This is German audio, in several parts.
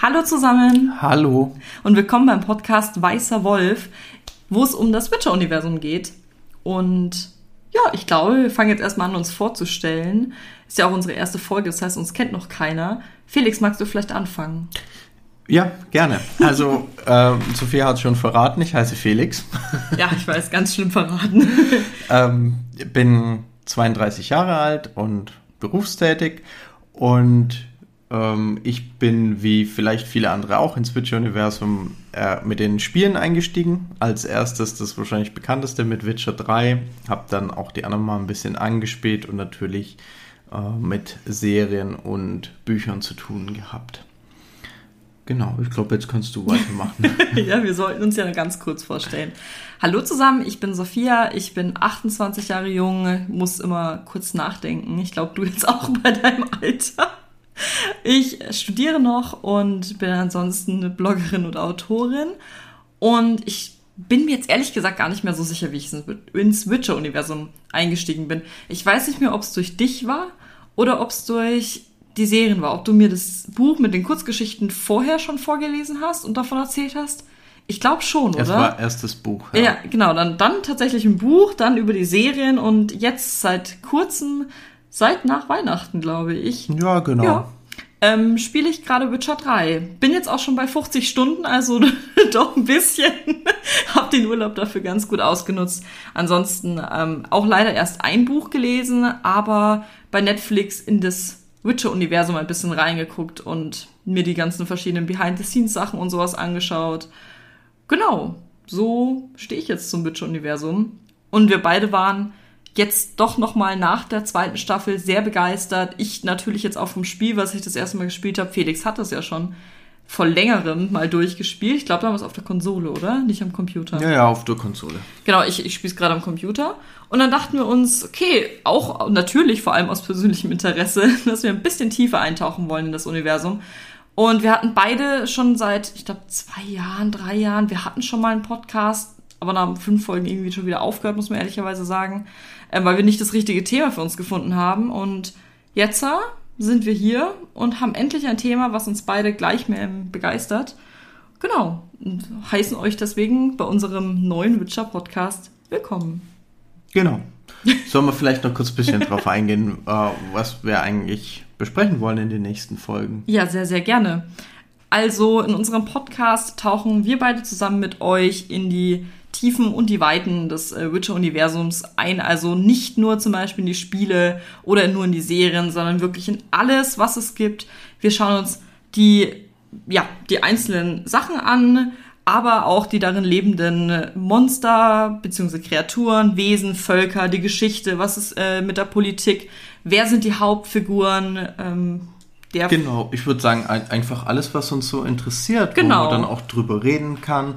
Hallo zusammen. Hallo. Und willkommen beim Podcast Weißer Wolf, wo es um das Witcher-Universum geht. Und ja, ich glaube, wir fangen jetzt erstmal an, uns vorzustellen. Ist ja auch unsere erste Folge, das heißt, uns kennt noch keiner. Felix, magst du vielleicht anfangen? Ja, gerne. Also, Sophia hat es schon verraten, ich heiße Felix. Ja, ich weiß, ganz schlimm verraten. Bin 32 Jahre alt und berufstätig und ich bin, wie vielleicht viele andere auch, ins Witcher-Universum mit den Spielen eingestiegen. Als erstes das wahrscheinlich bekannteste mit Witcher 3. Hab dann auch die anderen mal ein bisschen angespielt und natürlich mit Serien und Büchern zu tun gehabt. Genau, ich glaube, jetzt kannst du weitermachen. Ja, wir sollten uns ja ganz kurz vorstellen. Hallo zusammen, ich bin Sophia, ich bin 28 Jahre jung, muss immer kurz nachdenken. Ich glaube, du jetzt auch bei deinem Alter. Ich studiere noch und bin ansonsten eine Bloggerin und Autorin. Und ich bin mir jetzt ehrlich gesagt gar nicht mehr so sicher, wie ich ins Witcher-Universum eingestiegen bin. Ich weiß nicht mehr, ob es durch dich war oder ob es durch die Serien war. Ob du mir das Buch mit den Kurzgeschichten vorher schon vorgelesen hast und davon erzählt hast. Ich glaube schon, oder? Es war erst das Buch. Ja, genau. Dann tatsächlich ein Buch, dann über die Serien und jetzt seit kurzem... Seit nach Weihnachten, glaube ich. Ja, genau. Ja. Spiele ich gerade Witcher 3. Bin jetzt auch schon bei 50 Stunden, also doch ein bisschen. Hab den Urlaub dafür ganz gut ausgenutzt. Ansonsten auch leider erst ein Buch gelesen, aber bei Netflix in das Witcher-Universum ein bisschen reingeguckt und mir die ganzen verschiedenen Behind-the-Scenes-Sachen und sowas angeschaut. Genau, so stehe ich jetzt zum Witcher-Universum. Und wir beide waren... jetzt doch nochmal nach der zweiten Staffel sehr begeistert. Ich natürlich jetzt auch vom Spiel, was ich das erste Mal gespielt habe. Felix hat das ja schon vor längerem mal durchgespielt. Ich glaube, damals auf der Konsole, oder? Nicht am Computer. Ja, auf der Konsole. Genau, ich spiele es gerade am Computer. Und dann dachten wir uns, okay, auch natürlich vor allem aus persönlichem Interesse, dass wir ein bisschen tiefer eintauchen wollen in das Universum. Und wir hatten beide schon seit, ich glaube, 2 Jahren, 3 Jahren, wir hatten schon mal einen Podcast, aber nach 5 Folgen irgendwie schon wieder aufgehört, muss man ehrlicherweise sagen, weil wir nicht das richtige Thema für uns gefunden haben. Und jetzt sind wir hier und haben endlich ein Thema, was uns beide gleich mehr begeistert. Genau. Und heißen euch deswegen bei unserem neuen Witcher-Podcast willkommen. Genau. Sollen wir vielleicht noch kurz ein bisschen drauf eingehen, was wir eigentlich besprechen wollen in den nächsten Folgen? Ja, sehr, sehr gerne. Also in unserem Podcast tauchen wir beide zusammen mit euch in die Tiefen und die Weiten des Witcher-Universums ein. Also nicht nur zum Beispiel in die Spiele oder nur in die Serien, sondern wirklich in alles, was es gibt. Wir schauen uns die einzelnen Sachen an, aber auch die darin lebenden Monster bzw. Kreaturen, Wesen, Völker, die Geschichte, was ist mit der Politik, wer sind die Hauptfiguren, genau, ich würde sagen, einfach alles, was uns so interessiert, genau. Wo man dann auch drüber reden kann,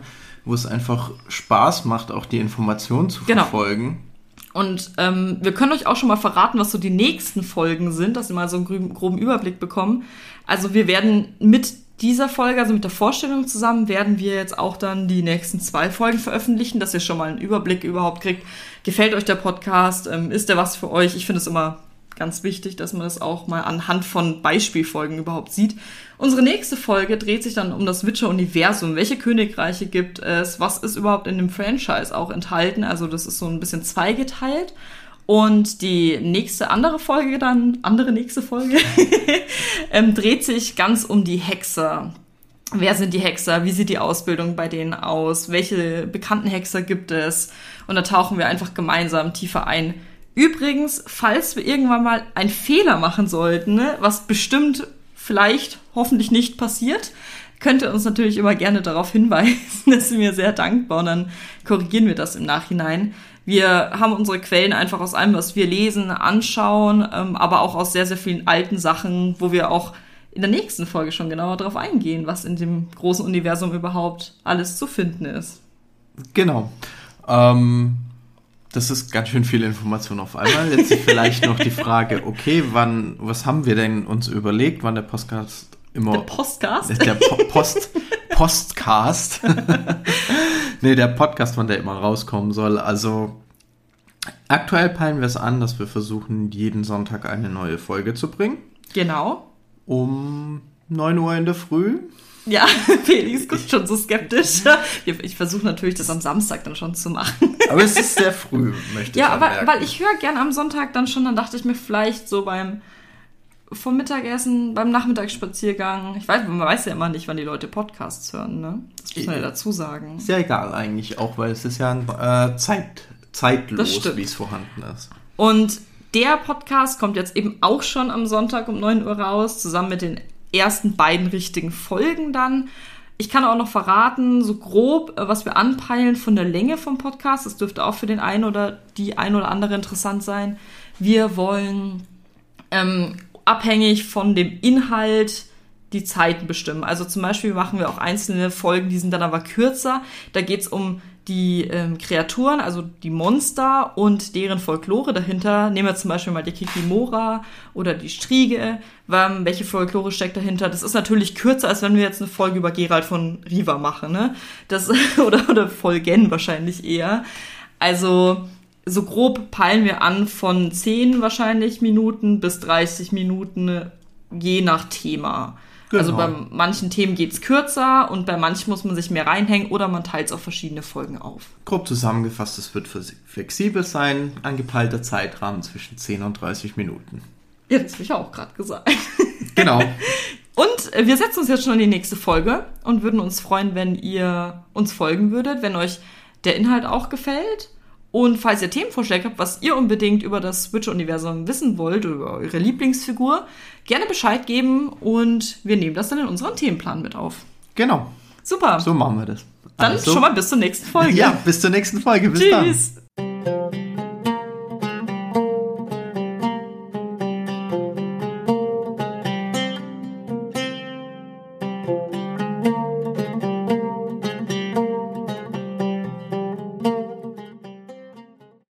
wo es einfach Spaß macht, auch die Informationen zu verfolgen. Und wir können euch auch schon mal verraten, was so die nächsten Folgen sind, dass wir mal so einen groben Überblick bekommen. Also wir werden mit dieser Folge, also mit der Vorstellung zusammen, werden wir jetzt auch dann die nächsten 2 Folgen veröffentlichen, dass ihr schon mal einen Überblick überhaupt kriegt. Gefällt euch der Podcast? Ist der was für euch? Ich finde es immer... ganz wichtig, dass man das auch mal anhand von Beispielfolgen überhaupt sieht. Unsere nächste Folge dreht sich dann um das Witcher-Universum. Welche Königreiche gibt es? Was ist überhaupt in dem Franchise auch enthalten? Also das ist so ein bisschen zweigeteilt. Und die nächste Folge dreht sich ganz um die Hexer. Wer sind die Hexer? Wie sieht die Ausbildung bei denen aus? Welche bekannten Hexer gibt es? Und da tauchen wir einfach gemeinsam tiefer ein. Übrigens, falls wir irgendwann mal einen Fehler machen sollten, ne, was bestimmt vielleicht hoffentlich nicht passiert, könnt ihr uns natürlich immer gerne darauf hinweisen. Das sind wir sehr dankbar und dann korrigieren wir das im Nachhinein. Wir haben unsere Quellen einfach aus allem, was wir lesen, anschauen, aber auch aus sehr, sehr vielen alten Sachen, wo wir auch in der nächsten Folge schon genauer darauf eingehen, was in dem großen Universum überhaupt alles zu finden ist. Genau. Das ist ganz schön viel Information auf einmal. Jetzt vielleicht noch die Frage, okay, was haben wir denn uns überlegt, wann der Podcast immer... Der Postcast? Der Postcast. Nee, der Podcast, von der immer rauskommen soll. Also aktuell peilen wir es an, dass wir versuchen, jeden Sonntag eine neue Folge zu bringen. Genau. Um 9 Uhr in der Früh. Ja, Felix ist schon so skeptisch. Ich versuche natürlich, das am Samstag dann schon zu machen. Aber es ist sehr früh, möchte ich sagen. Ja, weil ich höre gerne am Sonntag dann schon, dann dachte ich mir vielleicht so vom Mittagessen, beim Nachmittagsspaziergang. Man weiß ja immer nicht, wann die Leute Podcasts hören, ne? Das muss man ja dazu sagen. Ist ja egal eigentlich auch, weil es ist ja zeitlos, wie es vorhanden ist. Und der Podcast kommt jetzt eben auch schon am Sonntag um 9 Uhr raus, zusammen mit den ersten beiden richtigen Folgen dann. Ich kann auch noch verraten, so grob, was wir anpeilen von der Länge vom Podcast. Das dürfte auch für den einen oder die ein oder andere interessant sein. Wir wollen abhängig von dem Inhalt die Zeiten bestimmen. Also zum Beispiel machen wir auch einzelne Folgen, die sind dann aber kürzer. Da geht es um die Kreaturen, also die Monster und deren Folklore dahinter. Nehmen wir zum Beispiel mal die Kikimora oder die Striege. Welche Folklore steckt dahinter? Das ist natürlich kürzer, als wenn wir jetzt eine Folge über Geralt von Riva machen, ne? Das, oder Folgen wahrscheinlich eher. Also so grob peilen wir an von 10 wahrscheinlich Minuten bis 30 Minuten, je nach Thema. Genau. Also bei manchen Themen geht's kürzer und bei manchen muss man sich mehr reinhängen oder man teilt es auf verschiedene Folgen auf. Grob zusammengefasst, es wird flexibel sein, angepeilter Zeitrahmen zwischen 10 und 30 Minuten. Ja, das habe ich auch gerade gesagt. Genau. Und wir setzen uns jetzt schon in die nächste Folge und würden uns freuen, wenn ihr uns folgen würdet, wenn euch der Inhalt auch gefällt. Und falls ihr Themenvorschläge habt, was ihr unbedingt über das Witcher-Universum wissen wollt, über eure Lieblingsfigur, gerne Bescheid geben und wir nehmen das dann in unseren Themenplan mit auf. Genau. Super. So machen wir das. Dann also, schon mal bis zur nächsten Folge. Ja, bis zur nächsten Folge. Bis dann. Tschüss.